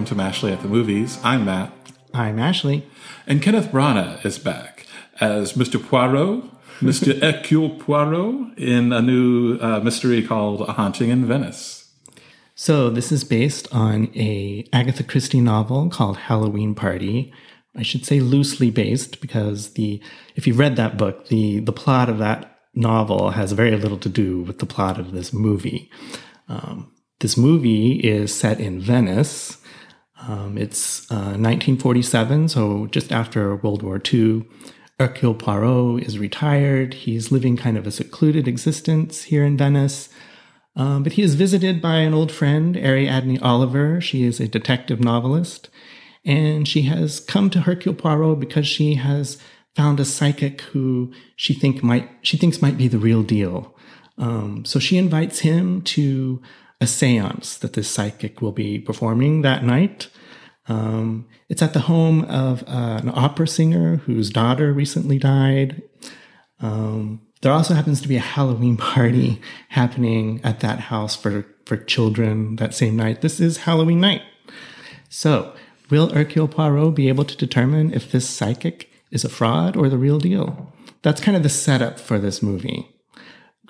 welcome to Mashley at the Movies. I'm Matt. I'm Ashley. And Kenneth Branagh is back as Mr. Poirot, Mr. Hercule Poirot, in a new mystery called A Haunting in Venice. So this is based on a Agatha Christie novel called Halloween Party. I should say loosely based because if you read that book, the plot of that novel has very little to do with the plot of this movie. This movie is set in Venice. It's 1947, so just after World War II. Hercule Poirot is retired. He's living kind of a secluded existence here in Venice. But he is visited by an old friend, Ariadne Oliver. She is a detective novelist. And she has come to Hercule Poirot because she has found a psychic who she thinks might be the real deal. So she invites him to a seance that this psychic will be performing that night. It's at the home of an opera singer whose daughter recently died. There also happens to be a Halloween party happening at that house for children that same night. This is Halloween night. So will Hercule Poirot be able to determine if this psychic is a fraud or the real deal? That's kind of the setup for this movie.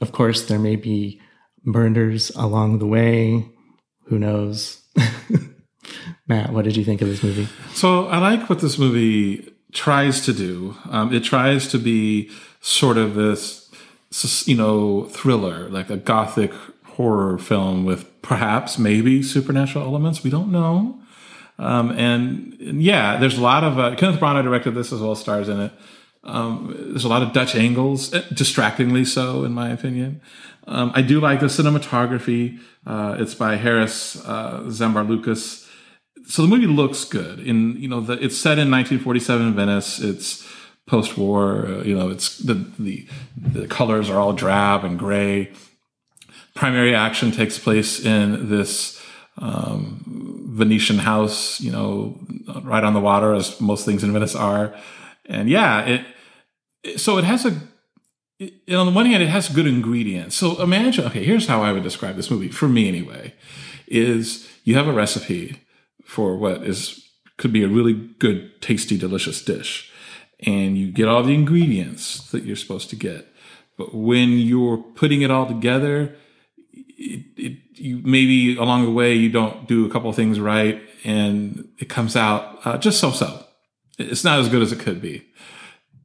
Of course, there may be murders along the way. Who knows? Matt, what did you think of this movie? So I like what this movie tries to do. It tries to be sort of this, thriller, like a gothic horror film with perhaps maybe supernatural elements. We don't know. And there's a lot of Kenneth Branagh directed this as well, stars in it. There's a lot of Dutch angles, distractingly so, in my opinion. I do like the cinematography. It's by Harris Zembar-Lucas. So the movie looks good. It's set in 1947 in Venice. It's post-war. It's the colors are all drab and gray. Primary action takes place in this Venetian house, right on the water, as most things in Venice are. And so it has on the one hand, it has good ingredients. So imagine, okay, here's how I would describe this movie, for me anyway, is you have a recipe for what could be a really good, tasty, delicious dish. And you get all the ingredients that you're supposed to get. But when you're putting it all together, you maybe along the way, you don't do a couple of things right. And it comes out just so-so. It's not as good as it could be.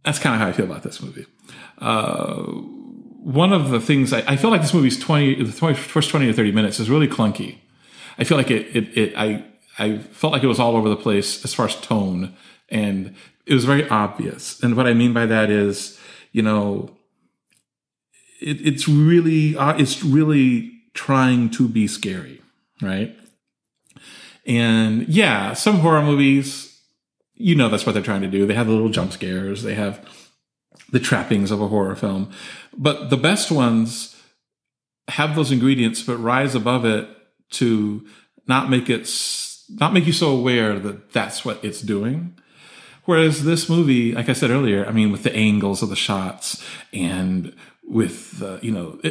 That's kind of how I feel about this movie. One of the things I feel like this movie's first 20 to 30 minutes is really clunky. I feel like I felt like it was all over the place as far as tone, and it was very obvious. And what I mean by that is, it's really trying to be scary, right? And some horror movies, that's what they're trying to do. They have the little jump scares. They have the trappings of a horror film. But the best ones have those ingredients, but rise above it to not make you so aware that that's what it's doing. Whereas this movie, like I said earlier, I mean, with the angles of the shots and with,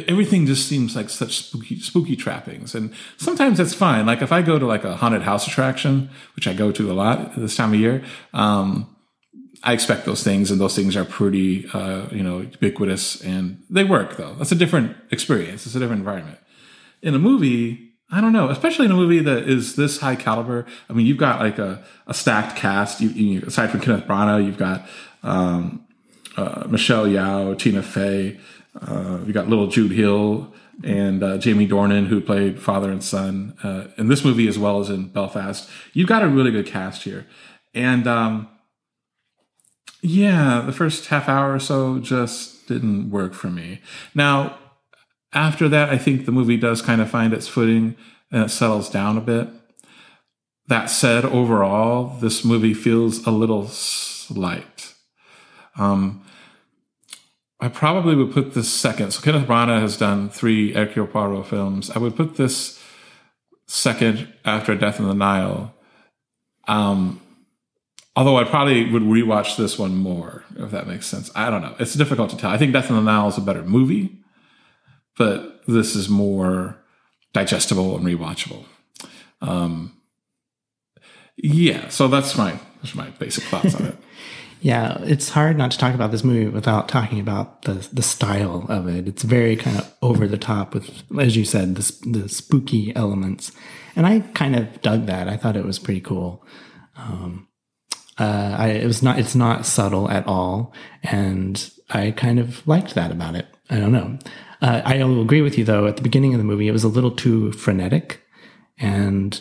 everything just seems like such spooky trappings. And sometimes that's fine. Like if I go to like a haunted house attraction, which I go to a lot this time of year, I expect those things, and those things are pretty, ubiquitous, and they work though. That's a different experience. It's a different environment. In a movie, I don't know, especially in a movie that is this high caliber. I mean, you've got like a stacked cast. You aside from Kenneth Branagh, you've got Michelle Yeoh, Tina Fey. You got little Jude Hill and Jamie Dornan, who played father and son in this movie as well as in Belfast. You've got a really good cast here. And the first half hour or so just didn't work for me. Now, after that, I think the movie does kind of find its footing and it settles down a bit. That said, overall, this movie feels a little slight. I probably would put this second. So Kenneth Branagh has done 3 Hercule Poirot films. I would put this second after Death in the Nile. Although I probably would rewatch this one more, if that makes sense. I don't know. It's difficult to tell. I think Death in the Nile is a better movie, but this is more digestible and rewatchable. Yeah, so that's my basic thoughts on it. Yeah, it's hard not to talk about this movie without talking about the style of it. It's very kind of over the top with, as you said, the spooky elements. And I kind of dug that. I thought it was pretty cool. It's not subtle at all, and I kind of liked that about it. I don't know. I will agree with you, though. At the beginning of the movie, it was a little too frenetic, and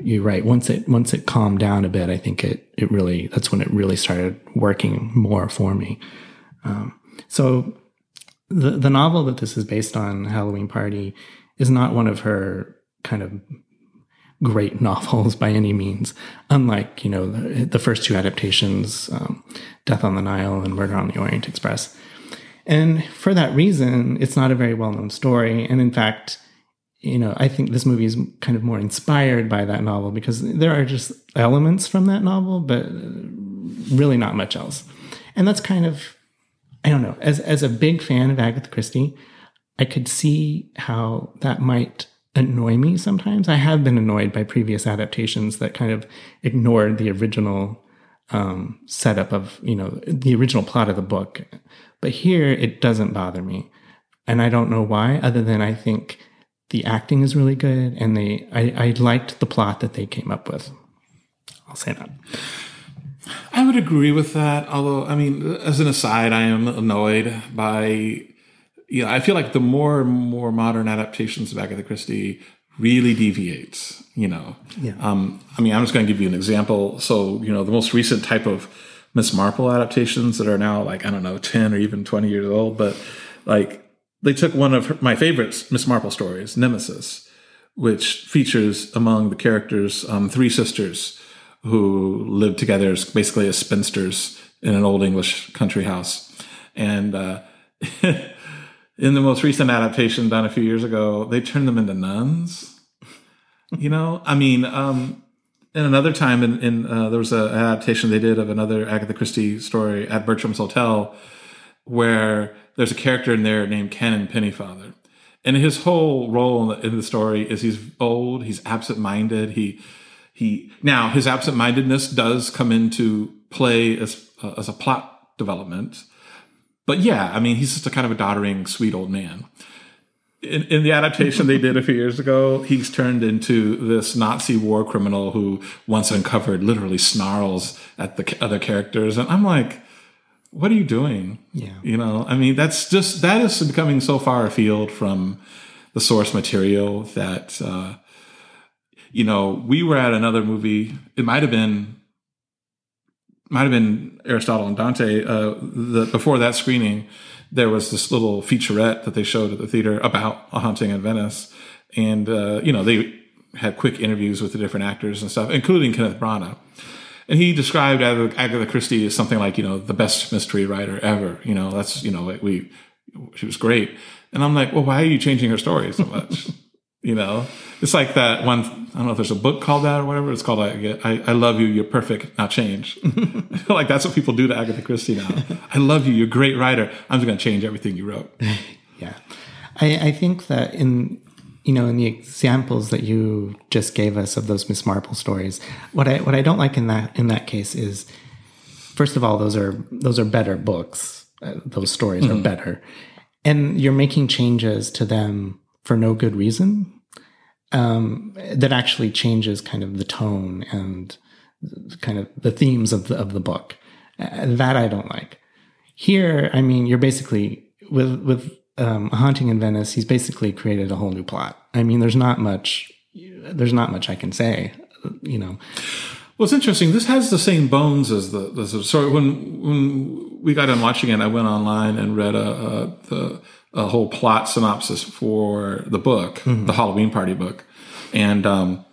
you're right. Once it calmed down a bit, I think it really, that's when it really started working more for me. So the novel that this is based on, Halloween Party, is not one of her kind of great novels by any means. Unlike, you know, the first two adaptations, Death on the Nile and Murder on the Orient Express. And for that reason, it's not a very well-known story. And in fact, you know, I think this movie is kind of more inspired by that novel because there are just elements from that novel, but really not much else. And that's kind of, I don't know, as a big fan of Agatha Christie, I could see how that might annoy me sometimes. I have been annoyed by previous adaptations that kind of ignored the original setup of, you know, the original plot of the book. But here it doesn't bother me. And I don't know why, other than I think the acting is really good and I liked the plot that they came up with. I'll say that. I would agree with that. Although, I mean, as an aside, I am annoyed by... Yeah, I feel like the more and more modern adaptations of Agatha Christie really deviates, you know. Yeah. I mean, I'm just going to give you an example. So, you know, the most recent type of Miss Marple adaptations that are now, like, I don't know, 10 or even 20 years old, but, like, they took one of my favorite Miss Marple stories, Nemesis, which features among the characters three sisters who live together as basically as spinsters in an old English country house. And... In the most recent adaptation done a few years ago, they turned them into nuns. You know, I mean, in another time, there was an adaptation they did of another Agatha Christie story, At Bertram's Hotel, where there's a character in there named Canon Pennyfather. And his whole role in the story is he's old, he's absent-minded. Now, his absent-mindedness does come into play as a plot development. But yeah, I mean, he's just a kind of a doddering, sweet old man. In the adaptation they did a few years ago, he's turned into this Nazi war criminal who, once uncovered, literally snarls at the other characters. And I'm like, what are you doing? Yeah. You know, I mean, that is becoming so far afield from the source material that, you know, we were at another movie. It might have been Aristotle and Dante. Before that screening, there was this little featurette that they showed at the theater about A Haunting in Venice. And, you know, they had quick interviews with the different actors and stuff, including Kenneth Branagh. And he described Agatha Christie as something like, you know, the best mystery writer ever. You know, that's, you know, she was great. And I'm like, well, why are you changing her story so much? You know, it's like that one, I don't know if there's a book called that or whatever. It's called, I Love You, You're Perfect, Now Change. Like, that's what people do to Agatha Christie now. I love you, you're a great writer. I'm just going to change everything you wrote. Yeah. I think that in the examples that you just gave us of those Miss Marple stories, what I don't like in that case is, first of all, those are better books. Those stories are better. And you're making changes to them for no good reason, that actually changes kind of the tone and kind of the themes of the book. That I don't like. Here, I mean, you're basically, with A Haunting in Venice, he's basically created a whole new plot. I mean, there's not much I can say, you know. Well, it's interesting. This has the same bones as the story. When we got done watching it, I went online and read a whole plot synopsis for the book, the Halloween Party book. And the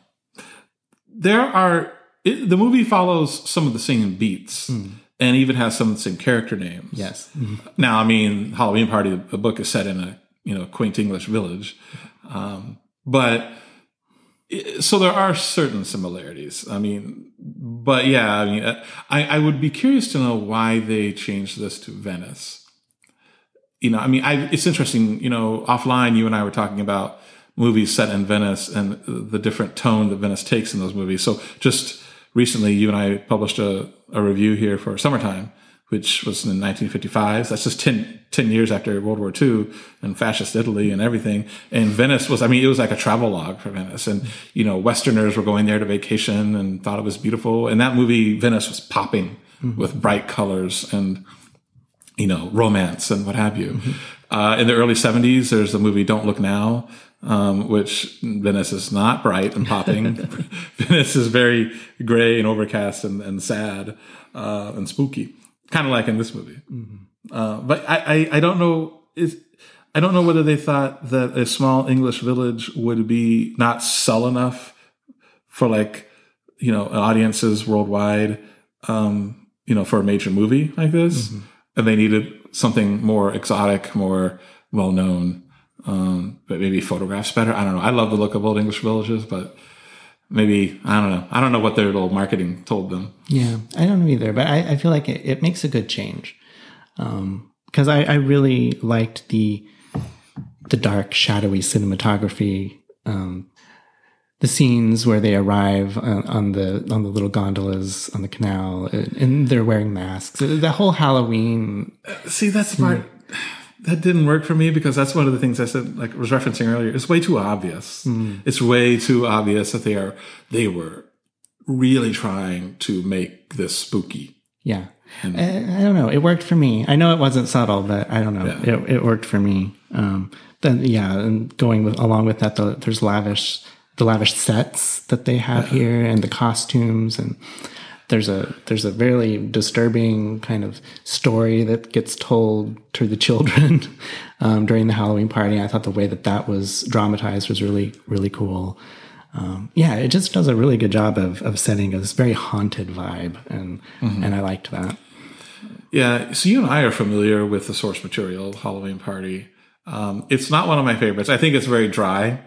movie follows some of the same beats and even has some of the same character names. Yes. Mm-hmm. Now, I mean, Halloween Party, the book, is set in a, you know, quaint English village. So there are certain similarities. I mean, but yeah, I mean, I would be curious to know why they changed this to Venice. You know, I mean, it's interesting, you know, offline, you and I were talking about movies set in Venice and the different tone that Venice takes in those movies. So just recently you and I published a review here for Summertime, which was in 1955. So that's just 10 years after World War II and fascist Italy and everything. And Venice was, I mean, it was like a travel log for Venice. And, you know, Westerners were going there to vacation and thought it was beautiful. And that movie, Venice, was popping mm-hmm. with bright colors and, you know, romance and what have you. Mm-hmm. In the early 70s, there's the movie Don't Look Now, which Venice is not bright and popping. Venice is very gray and overcast and sad and spooky. Kind of like in this movie, mm-hmm. But I don't know. I don't know whether they thought that a small English village would be not sell enough for, like, you know, audiences worldwide. You know, for a major movie like this, mm-hmm. and they needed something more exotic, more well known, but maybe photographs better. I don't know. I love the look of old English villages, but. Maybe, I don't know. I don't know what their little marketing told them. Yeah, I don't know either. But I feel like it makes a good change. Because I really liked the dark, shadowy cinematography. The scenes where they arrive on the little gondolas on the canal. And they're wearing masks. The whole Halloween... See, that's the part... That didn't work for me because that's one of the things I said, like, was referencing earlier. It's way too obvious. Mm. It's way too obvious that they were really trying to make this spooky. Yeah. And I don't know. It worked for me. I know it wasn't subtle, but I don't know. Yeah. It worked for me. And along with that, there's the lavish sets that they have here and the costumes, and there's a very disturbing kind of story that gets told to the children during the Halloween party. I thought the way that was dramatized was really, really cool. It just does a really good job of setting this very haunted vibe, and mm-hmm. and I liked that. Yeah, so you and I are familiar with the source material, Halloween Party. It's not one of my favorites. I think it's very dry.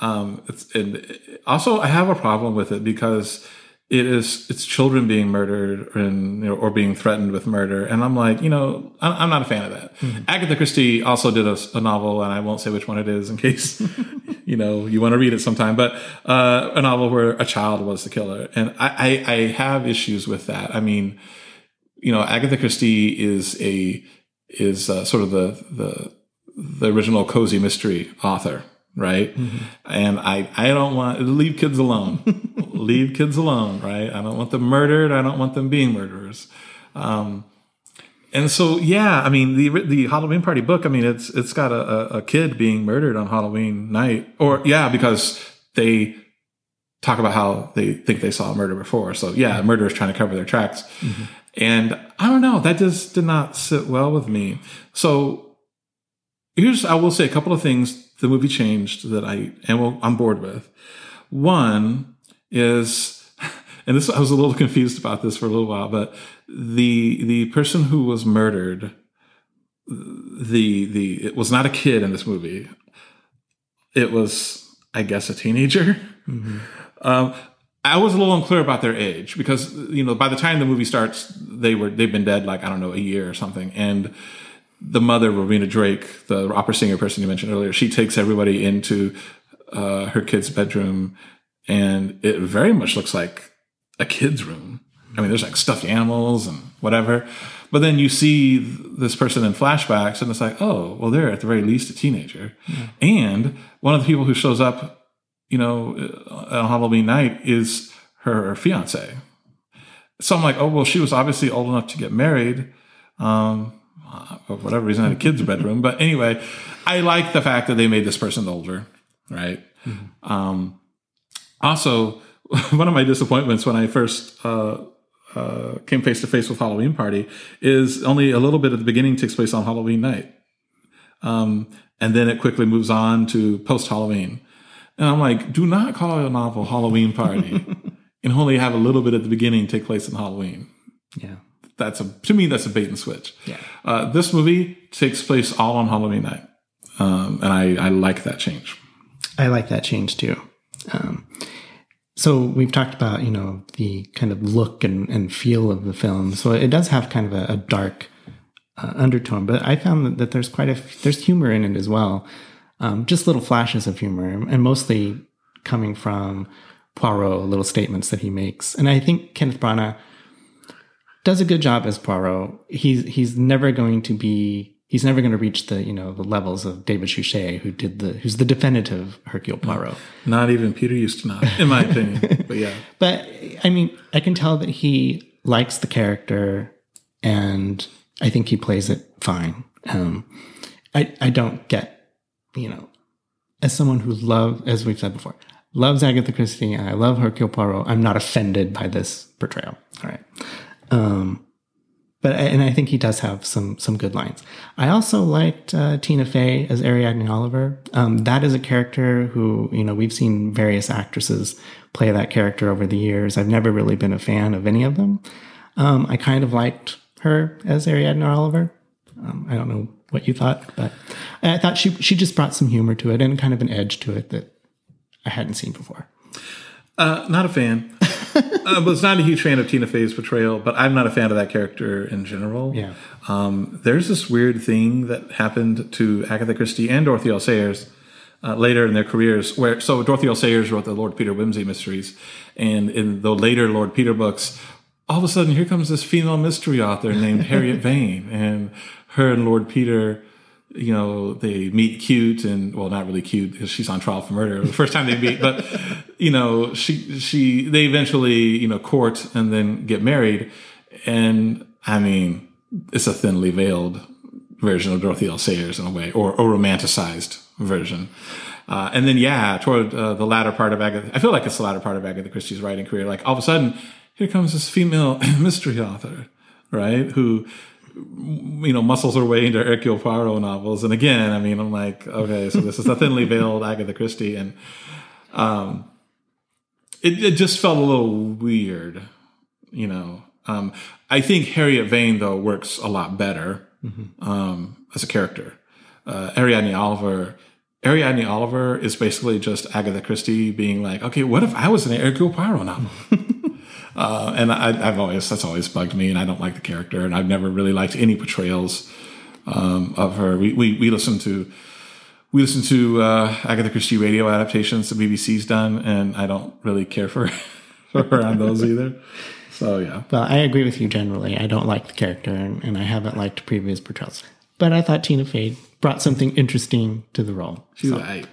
And also, I have a problem with it because... It's children being murdered and, you know, or being threatened with murder. And I'm like, you know, I'm not a fan of that. Mm-hmm. Agatha Christie also did a novel, and I won't say which one it is in case, you know, you want to read it sometime, but a novel where a child was the killer. And I have issues with that. I mean, you know, Agatha Christie is sort of the original cozy mystery author. Right. Mm-hmm. And I don't want leave kids alone, Right. I don't want them murdered. I don't want them being murderers. And so, yeah, I mean, the Halloween Party book, I mean, it's got a kid being murdered on Halloween night because they talk about how they think they saw a murder before. So yeah, murderers trying to cover their tracks. Mm-hmm. And I don't know, that just did not sit well with me. So I will say a couple of things the movie changed that I'm bored with. One is, and this, I was a little confused about this for a little while, but the person who was murdered, it was not a kid in this movie. It was, I guess, a teenager. Mm-hmm. I was a little unclear about their age because, you know, by the time the movie starts, they've been dead, like, I don't know, a year or something. And the mother, Rowena Drake, the opera singer person you mentioned earlier, she takes everybody into her kid's bedroom, and it very much looks like a kid's room. I mean, there's like stuffed animals and whatever. But then you see this person in flashbacks, and it's like, oh, well, they're at the very least a teenager. Yeah. And one of the people who shows up, you know, on Halloween night is her fiance. So I'm like, oh, well, she was obviously old enough to get married. For whatever reason, in a kid's bedroom. But anyway, I like the fact that they made this person older, right? Mm-hmm. Also, one of my disappointments when I first came face to face with Halloween Party is only a little bit at the beginning takes place on Halloween night. And then it quickly moves on to post-Halloween. And I'm like, do not call it a novel Halloween Party and only have a little bit at the beginning take place on Halloween. Yeah. To me, that's a bait and switch. Yeah. This movie takes place all on Halloween night. And I like that change. I like that change too. So we've talked about, you know, the kind of look and feel of the film. So it does have kind of a dark undertone, but I found that there's there's humor in it as well. Just little flashes of humor, and mostly coming from Poirot little statements that he makes. And I think Kenneth Branagh does a good job as Poirot. He's never going to be, he's never going to reach the, you know, the levels of David Suchet, who's the definitive Hercule Poirot. Not even Peter Ustinov, in my opinion. But yeah. But I mean, I can tell that he likes the character, and I think he plays it fine. I don't get, you know, as someone who as we've said before, loves Agatha Christie, and I love Hercule Poirot, I'm not offended by this portrayal. All right. But I think he does have some good lines. I also liked Tina Fey as Ariadne Oliver. That is a character who, you know, we've seen various actresses play that character over the years. I've never really been a fan of any of them. I kind of liked her as Ariadne Oliver. I don't know what you thought, but I thought she just brought some humor to it and kind of an edge to it that I hadn't seen before. Not a fan. I was not a huge fan of Tina Fey's portrayal, but I'm not a fan of that character in general. Yeah. There's this weird thing that happened to Agatha Christie and Dorothy L. Sayers later in their careers, so Dorothy L. Sayers wrote the Lord Peter Wimsey mysteries, and in the later Lord Peter books, all of a sudden here comes this female mystery author named Harriet Vane, and her and Lord Peter, you know, they meet cute, and well, not really cute because she's on trial for murder. It was the first time they meet, but you know, they eventually, you know, court and then get married. And I mean, it's a thinly veiled version of Dorothy L. Sayers in a way, or a romanticized version. And then, yeah, toward the latter part of Agatha, I feel like it's the latter part of Agatha Christie's writing career. Like all of a sudden, here comes this female mystery author, right? Who, you know, muscles her way into Hercule Poirot novels. And again, I mean, I'm like, okay, so this is a thinly veiled Agatha Christie. And it just felt a little weird, you know. I think Harriet Vane, though, works a lot better as a character. Ariadne Oliver is basically just Agatha Christie being like, okay, what if I was in an Hercule Poirot novel? And that's always bugged me, and I don't like the character, and I've never really liked any portrayals of her. We listen to Agatha Christie radio adaptations the BBC's done, and I don't really care for her on those either. So yeah. Well, I agree with you generally. I don't like the character, and I haven't liked previous portrayals. But I thought Tina Fey brought something interesting to the role. She's right.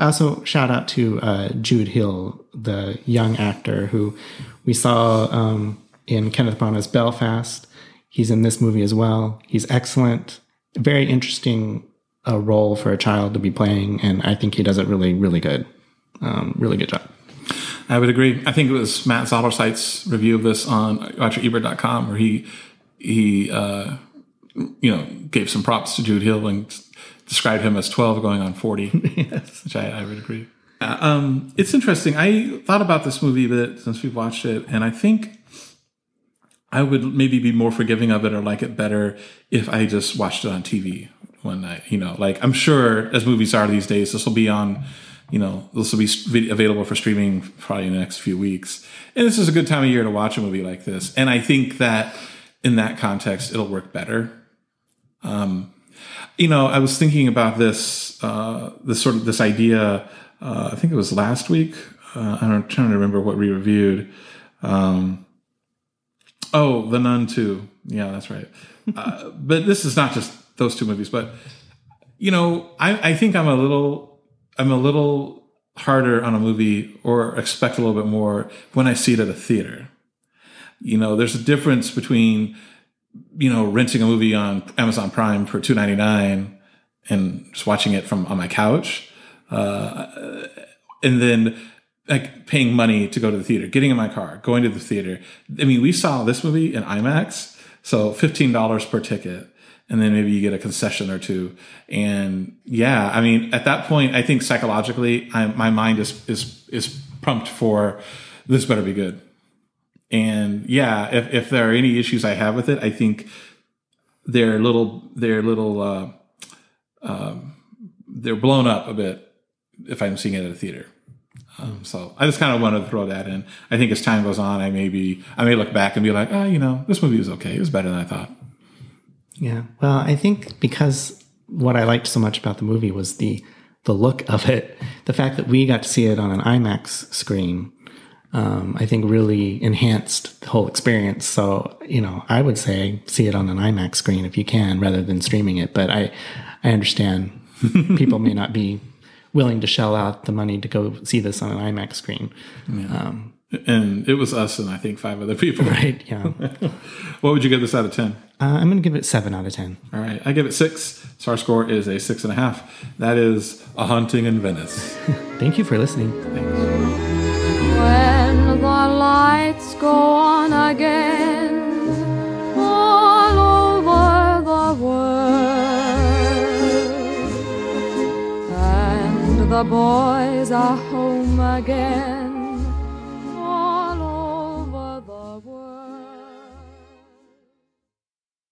Also, shout out to Jude Hill, the young actor who we saw in Kenneth Branagh's Belfast. He's in this movie as well. He's excellent. Very interesting role for a child to be playing, and I think he does it really, really good. Really good job. I would agree. I think it was Matt Zollerside's review of this on RogerEbert.com where he you know, gave some props to Jude Hill and described him as 12 going on 40, yes. Which I would agree. It's interesting. I thought about this movie a bit since we've watched it, and I think I would maybe be more forgiving of it or like it better if I just watched it on TV one night. You know, like I'm sure as movies are these days, this will be on, you know, this will be available for streaming probably in the next few weeks. And this is a good time of year to watch a movie like this. And I think that in that context, it'll work better. You know, I was thinking about this idea, I think it was last week. I'm trying to remember what we reviewed. The Nun 2. Yeah, that's right. But this is not just those two movies, but you know, I think I'm a little harder on a movie or expect a little bit more when I see it at a theater. You know, there's a difference between, you know, renting a movie on Amazon Prime for $2.99 and just watching it from on my couch, and then like paying money to go to the theater, getting in my car, going to the theater. I mean, we saw this movie in IMAX, so $15 per ticket, and then maybe you get a concession or two. And yeah, I mean, at that point, I think psychologically, my mind is pumped for this better be good. And yeah, if there are any issues I have with it, I think they're blown up a bit if I'm seeing it at a theater. So I just kind of wanted to throw that in. I think as time goes on, I may look back and be like, oh, you know, this movie was okay. It was better than I thought. Yeah. Well, I think because what I liked so much about the movie was the the look of it, the fact that we got to see it on an IMAX screen, I think really enhanced the whole experience. So, you know, I would say see it on an IMAX screen if you can, rather than streaming it. But I understand people may not be willing to shell out the money to go see this on an IMAX screen. Yeah. And it was us and I think 5 other people. Right, yeah. What would you give this out of 10? I'm going to give it 7 out of 10. All right, I give it 6. So our score is a 6.5. That is A Haunting in Venice. Thank you for listening. Thanks. When the lights go on again all over the world, and the boys are home again,